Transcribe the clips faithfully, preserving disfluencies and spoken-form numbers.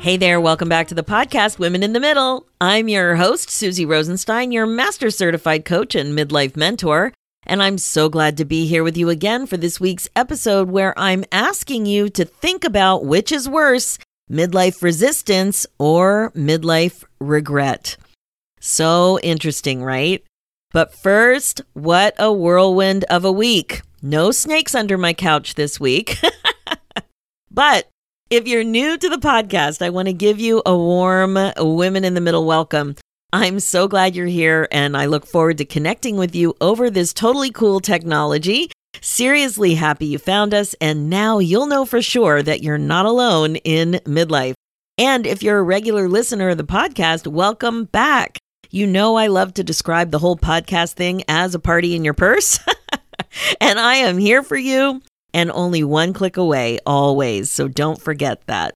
Hey there, welcome back to the podcast, Women in the Middle. I'm your host, Susie Rosenstein, your Master Certified Coach and Midlife Mentor, and I'm so glad to be here with you again for this week's episode where I'm asking you to think about which is worse, midlife resistance or midlife regret. So interesting, right? But first, what a whirlwind of a week. No snakes under my couch this week. But if you're new to the podcast, I want to give you a warm Women in the Middle welcome. I'm so glad you're here, and I look forward to connecting with you over this totally cool technology. Seriously happy you found us, and now you'll know for sure that you're not alone in midlife. And if you're a regular listener of the podcast, welcome back. You know I love to describe the whole podcast thing as a party in your purse, and I am here for you. And only one click away, always. So don't forget that.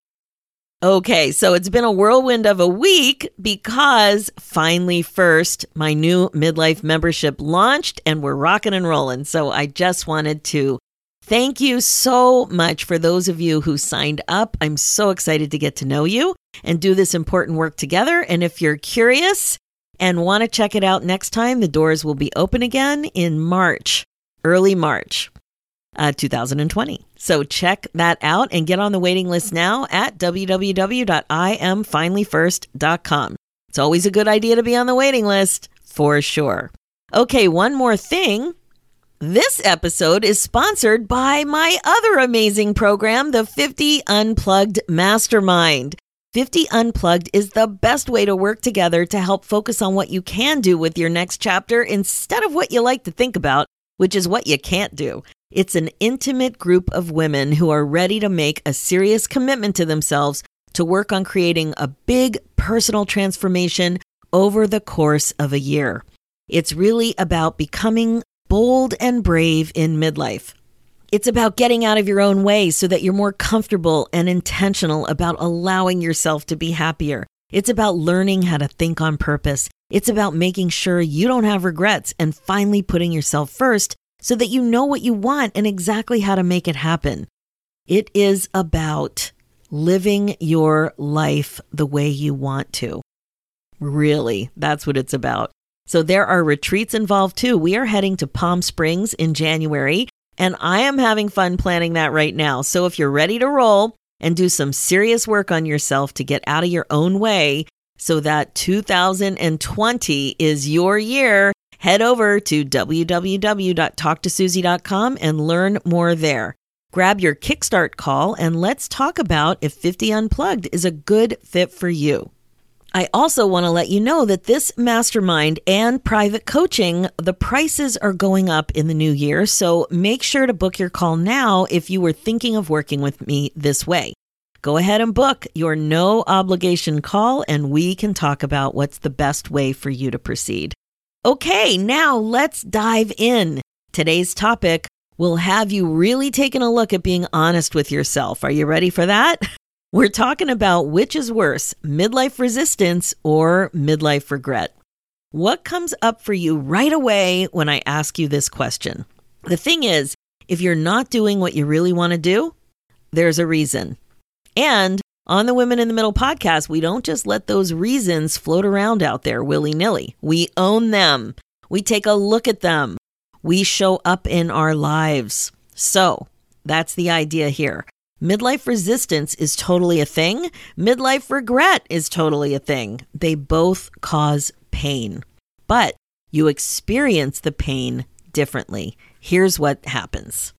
Okay, so it's been a whirlwind of a week because Finally First, my new midlife membership launched and we're rocking and rolling. So I just wanted to thank you so much for those of you who signed up. I'm so excited to get to know you and do this important work together. And if you're curious and want to check it out next time, the doors will be open again in March, early March. Uh, twenty twenty. So check that out and get on the waiting list now at w w w dot i am finally first dot com. It's always a good idea to be on the waiting list for sure. Okay, one more thing. This episode is sponsored by my other amazing program, the fifty Unplugged Mastermind. fifty Unplugged is the best way to work together to help focus on what you can do with your next chapter instead of what you like to think about, which is what you can't do. It's an intimate group of women who are ready to make a serious commitment to themselves to work on creating a big personal transformation over the course of a year. It's really about becoming bold and brave in midlife. It's about getting out of your own way so that you're more comfortable and intentional about allowing yourself to be happier. It's about learning how to think on purpose. It's about making sure you don't have regrets and finally putting yourself first, so that you know what you want and exactly how to make it happen. It is about living your life the way you want to. Really, that's what it's about. So there are retreats involved too. We are heading to Palm Springs in January, and I am having fun planning that right now. So if you're ready to roll and do some serious work on yourself to get out of your own way so that two thousand twenty is your year, head over to w w w dot talk to susie dot com and learn more there. Grab your Kickstart call and let's talk about if fifty Unplugged is a good fit for you. I also want to let you know that this mastermind and private coaching, the prices are going up in the new year, so make sure to book your call now if you were thinking of working with me this way. Go ahead and book your no obligation call and we can talk about what's the best way for you to proceed. Okay, now let's dive in. Today's topic will have you really taking a look at being honest with yourself. Are you ready for that? We're talking about which is worse, midlife resistance or midlife regret. What comes up for you right away when I ask you this question? The thing is, if you're not doing what you really want to do, there's a reason. And on the Women in the Middle podcast, we don't just let those reasons float around out there willy-nilly. We own them. We take a look at them. We show up in our lives. So that's the idea here. Midlife resistance is totally a thing. Midlife regret is totally a thing. They both cause pain, but you experience the pain differently. Here's what happens.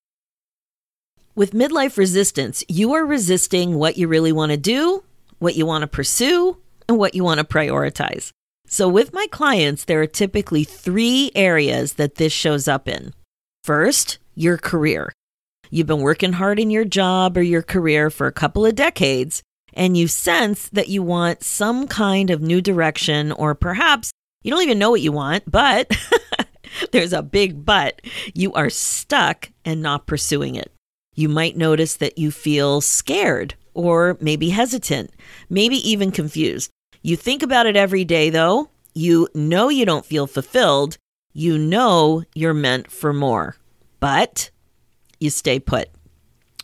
With midlife resistance, you are resisting what you really want to do, what you want to pursue, and what you want to prioritize. So with my clients, there are typically three areas that this shows up in. First, your career. You've been working hard in your job or your career for a couple of decades, and you sense that you want some kind of new direction, or perhaps you don't even know what you want, but there's a big but, you are stuck and not pursuing it. You might notice that you feel scared or maybe hesitant, maybe even confused. You think about it every day, though. You know you don't feel fulfilled. You know you're meant for more, but you stay put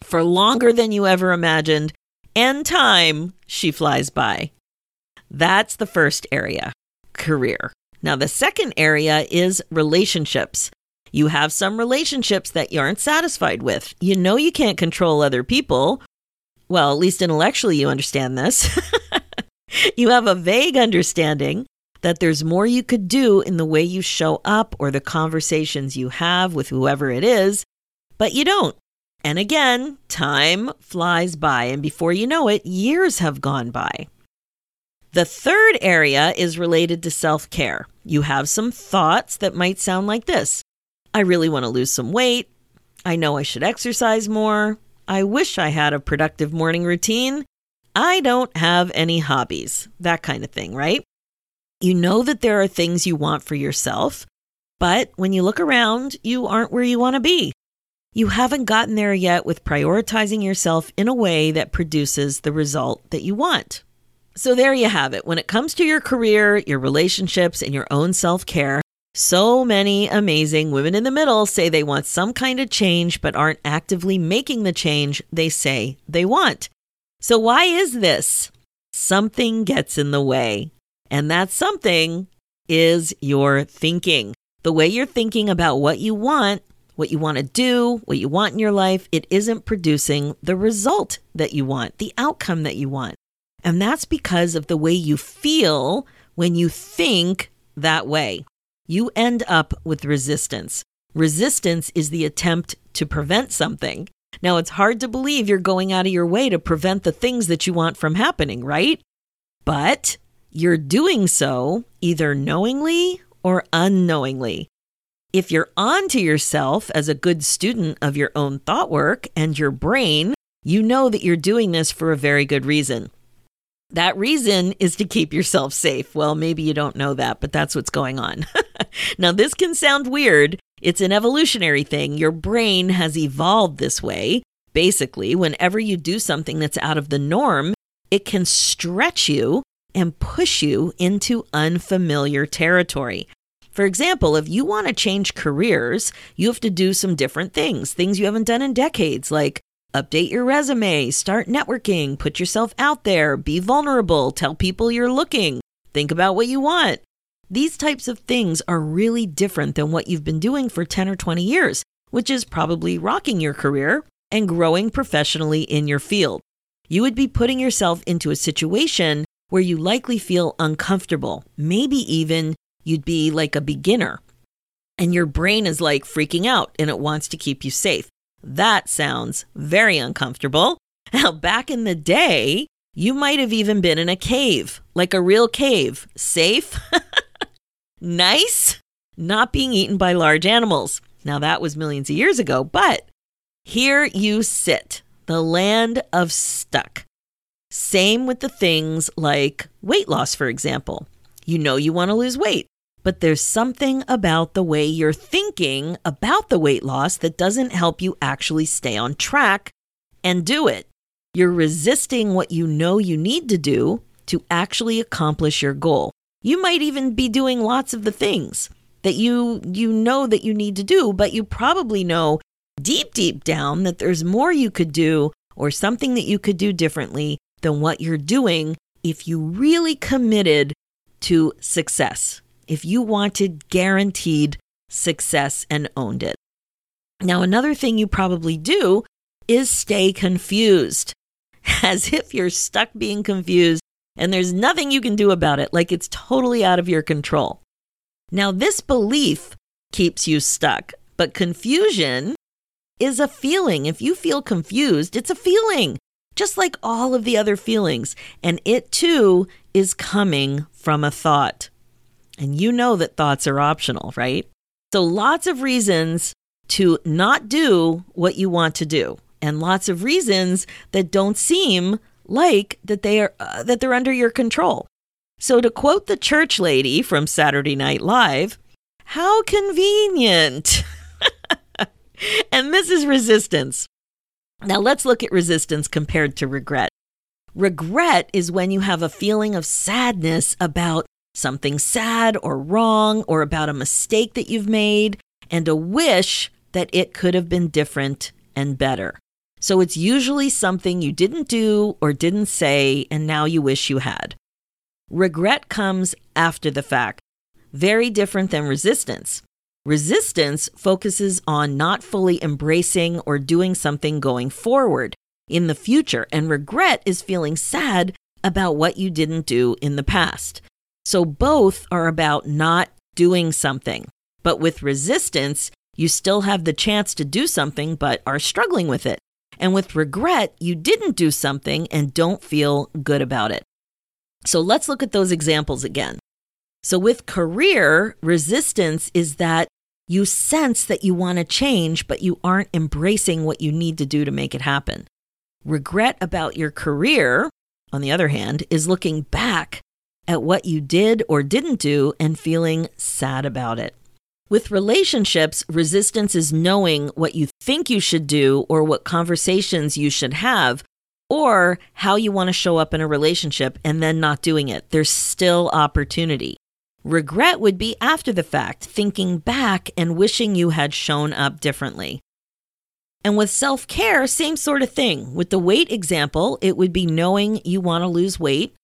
for longer than you ever imagined, and time, she flies by. That's the first area, career. Now, the second area is relationships. You have some relationships that you aren't satisfied with. You know you can't control other people. Well, at least intellectually you understand this. You have a vague understanding that there's more you could do in the way you show up or the conversations you have with whoever it is, but you don't. And again, time flies by, and before you know it, years have gone by. The third area is related to self-care. You have some thoughts that might sound like this. I really want to lose some weight. I know I should exercise more. I wish I had a productive morning routine. I don't have any hobbies. That kind of thing, right? You know that there are things you want for yourself, but when you look around, you aren't where you want to be. You haven't gotten there yet with prioritizing yourself in a way that produces the result that you want. So there you have it. When it comes to your career, your relationships, and your own self-care, so many amazing women in the middle say they want some kind of change but aren't actively making the change they say they want. So why is this? Something gets in the way. And that something is your thinking. The way you're thinking about what you want, what you want to do, what you want in your life, it isn't producing the result that you want, the outcome that you want. And that's because of the way you feel when you think that way. You end up with resistance. Resistance is the attempt to prevent something. Now, it's hard to believe you're going out of your way to prevent the things that you want from happening, right? But you're doing so either knowingly or unknowingly. If you're on to yourself as a good student of your own thought work and your brain, you know that you're doing this for a very good reason. That reason is to keep yourself safe. Well, maybe you don't know that, but that's what's going on. Now, this can sound weird. It's an evolutionary thing. Your brain has evolved this way. Basically, whenever you do something that's out of the norm, it can stretch you and push you into unfamiliar territory. For example, if you want to change careers, you have to do some different things, things you haven't done in decades, like update your resume, start networking, put yourself out there, be vulnerable, tell people you're looking, think about what you want. These types of things are really different than what you've been doing for ten or twenty years, which is probably rocking your career and growing professionally in your field. You would be putting yourself into a situation where you likely feel uncomfortable. Maybe even you'd be like a beginner and your brain is like freaking out and it wants to keep you safe. That sounds very uncomfortable. Now, back in the day, you might have even been in a cave, like a real cave. Safe, nice, not being eaten by large animals. Now, that was millions of years ago, but here you sit, the land of stuck. Same with the things like weight loss, for example. You know you want to lose weight, but there's something about the way you're thinking about the weight loss that doesn't help you actually stay on track and do it. You're resisting what you know you need to do to actually accomplish your goal. You might even be doing lots of the things that you you know that you need to do, but you probably know deep, deep down that there's more you could do or something that you could do differently than what you're doing if you really committed to success, if you wanted guaranteed success and owned it. Now, another thing you probably do is stay confused, as if you're stuck being confused and there's nothing you can do about it, like it's totally out of your control. Now, this belief keeps you stuck, but confusion is a feeling. If you feel confused, it's a feeling, just like all of the other feelings. And it too is coming from a thought. And you know that thoughts are optional, right? So lots of reasons to not do what you want to do, and lots of reasons that don't seem like that they are uh, that they're under your control. So to quote the church lady from Saturday Night Live, how convenient. And this is resistance. Now let's look at resistance compared to regret. Regret is when you have a feeling of sadness about something sad or wrong or about a mistake that you've made and a wish that it could have been different and better. So it's usually something you didn't do or didn't say and now you wish you had. Regret comes after the fact, very different than resistance. Resistance focuses on not fully embracing or doing something going forward in the future, and regret is feeling sad about what you didn't do in the past. So both are about not doing something. But with resistance, you still have the chance to do something but are struggling with it. And with regret, you didn't do something and don't feel good about it. So let's look at those examples again. So with career, resistance is that you sense that you want to change, but you aren't embracing what you need to do to make it happen. Regret about your career, on the other hand, is looking back at what you did or didn't do and feeling sad about it. With relationships, resistance is knowing what you think you should do or what conversations you should have or how you want to show up in a relationship and then not doing it. There's still opportunity. Regret would be after the fact, thinking back and wishing you had shown up differently. And with self-care, same sort of thing. With the weight example, it would be knowing you want to lose weight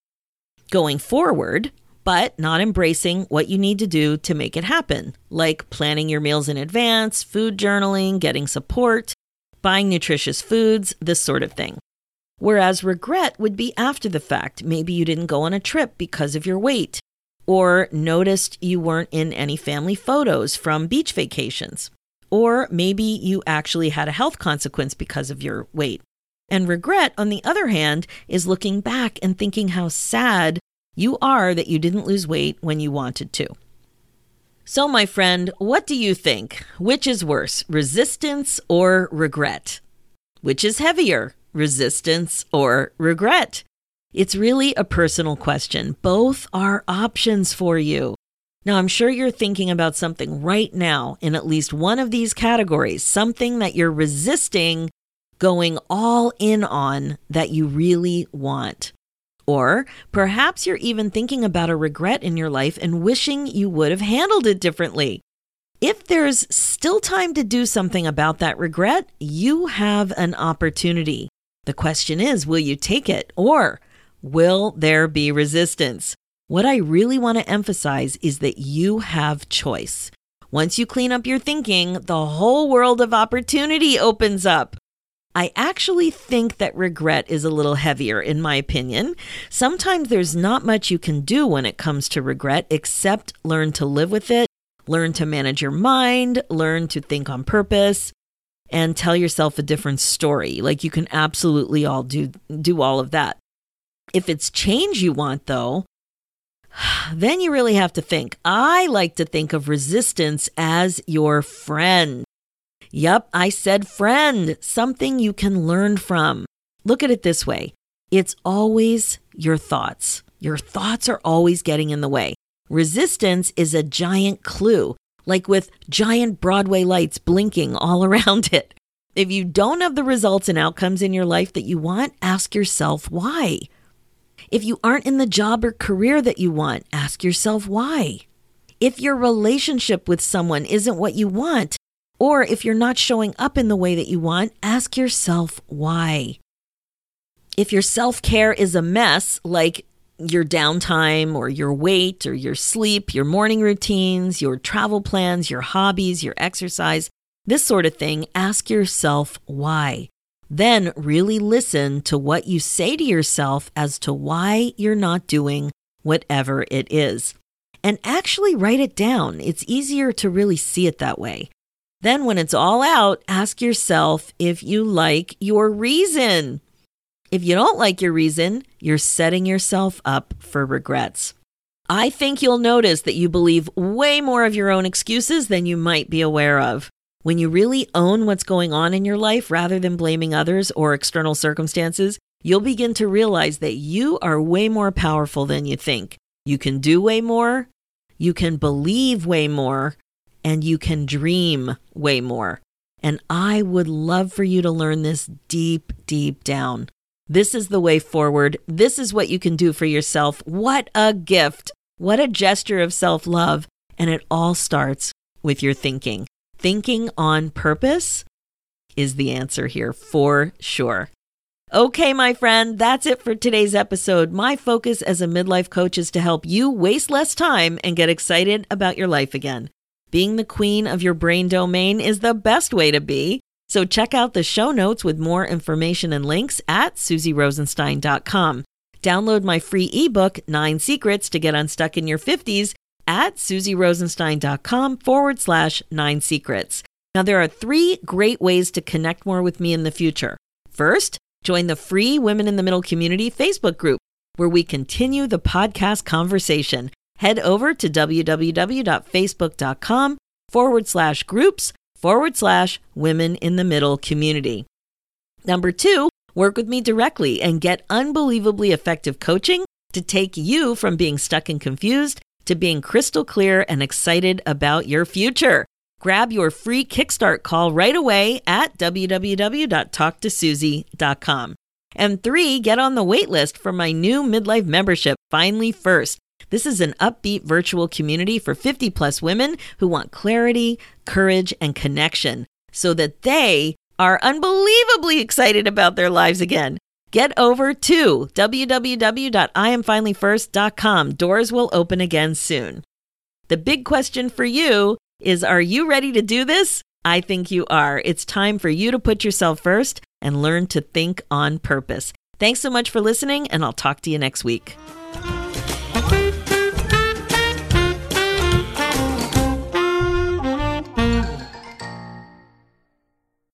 going forward, but not embracing what you need to do to make it happen, like planning your meals in advance, food journaling, getting support, buying nutritious foods, this sort of thing. Whereas regret would be after the fact. Maybe you didn't go on a trip because of your weight, or noticed you weren't in any family photos from beach vacations, or maybe you actually had a health consequence because of your weight. And regret, on the other hand, is looking back and thinking how sad you are that you didn't lose weight when you wanted to. So, my friend, what do you think? Which is worse, resistance or regret? Which is heavier, resistance or regret? It's really a personal question. Both are options for you. Now, I'm sure you're thinking about something right now in at least one of these categories, something that you're resisting going all in on that you really want. Or perhaps you're even thinking about a regret in your life and wishing you would have handled it differently. If there's still time to do something about that regret, you have an opportunity. The question is, will you take it or will there be resistance? What I really want to emphasize is that you have choice. Once you clean up your thinking, the whole world of opportunity opens up. I actually think that regret is a little heavier, in my opinion. Sometimes there's not much you can do when it comes to regret, except learn to live with it, learn to manage your mind, learn to think on purpose, and tell yourself a different story. Like you can absolutely all do, do all of that. If it's change you want, though, then you really have to think. I like to think of resistance as your friend. Yep, I said friend, something you can learn from. Look at it this way. It's always your thoughts. Your thoughts are always getting in the way. Resistance is a giant clue, like with giant Broadway lights blinking all around it. If you don't have the results and outcomes in your life that you want, ask yourself why. If you aren't in the job or career that you want, ask yourself why. If your relationship with someone isn't what you want, or if you're not showing up in the way that you want, ask yourself why. If your self-care is a mess, like your downtime or your weight or your sleep, your morning routines, your travel plans, your hobbies, your exercise, this sort of thing, ask yourself why. Then really listen to what you say to yourself as to why you're not doing whatever it is. And actually write it down. It's easier to really see it that way. Then when it's all out, ask yourself if you like your reason. If you don't like your reason, you're setting yourself up for regrets. I think you'll notice that you believe way more of your own excuses than you might be aware of. When you really own what's going on in your life rather than blaming others or external circumstances, you'll begin to realize that you are way more powerful than you think. You can do way more, you can believe way more, and you can dream way more. And I would love for you to learn this deep, deep down. This is the way forward. This is what you can do for yourself. What a gift. What a gesture of self-love. And it all starts with your thinking. Thinking on purpose is the answer here for sure. Okay, my friend, that's it for today's episode. My focus as a midlife coach is to help you waste less time and get excited about your life again. Being the queen of your brain domain is the best way to be. So check out the show notes with more information and links at susie rosenstein dot com. Download my free ebook, Nine Secrets to Get Unstuck in Your fifties, at susie rosenstein dot com forward slash nine secrets. Now, there are three great ways to connect more with me in the future. First, join the free Women in the Middle Community Facebook group, where we continue the podcast conversation. Head over to www.facebook.com forward slash groups forward slash Women in the Middle Community. Number two, work with me directly and get unbelievably effective coaching to take you from being stuck and confused to being crystal clear and excited about your future. Grab your free Kickstart call right away at www dot talk to susie dot com. And three, get on the wait list for my new midlife membership, Finally First. This is an upbeat virtual community for fifty plus women who want clarity, courage, and connection so that they are unbelievably excited about their lives again. Get over to www dot i am finally first dot com. Doors will open again soon. The big question for you is, are you ready to do this? I think you are. It's time for you to put yourself first and learn to think on purpose. Thanks so much for listening, and I'll talk to you next week.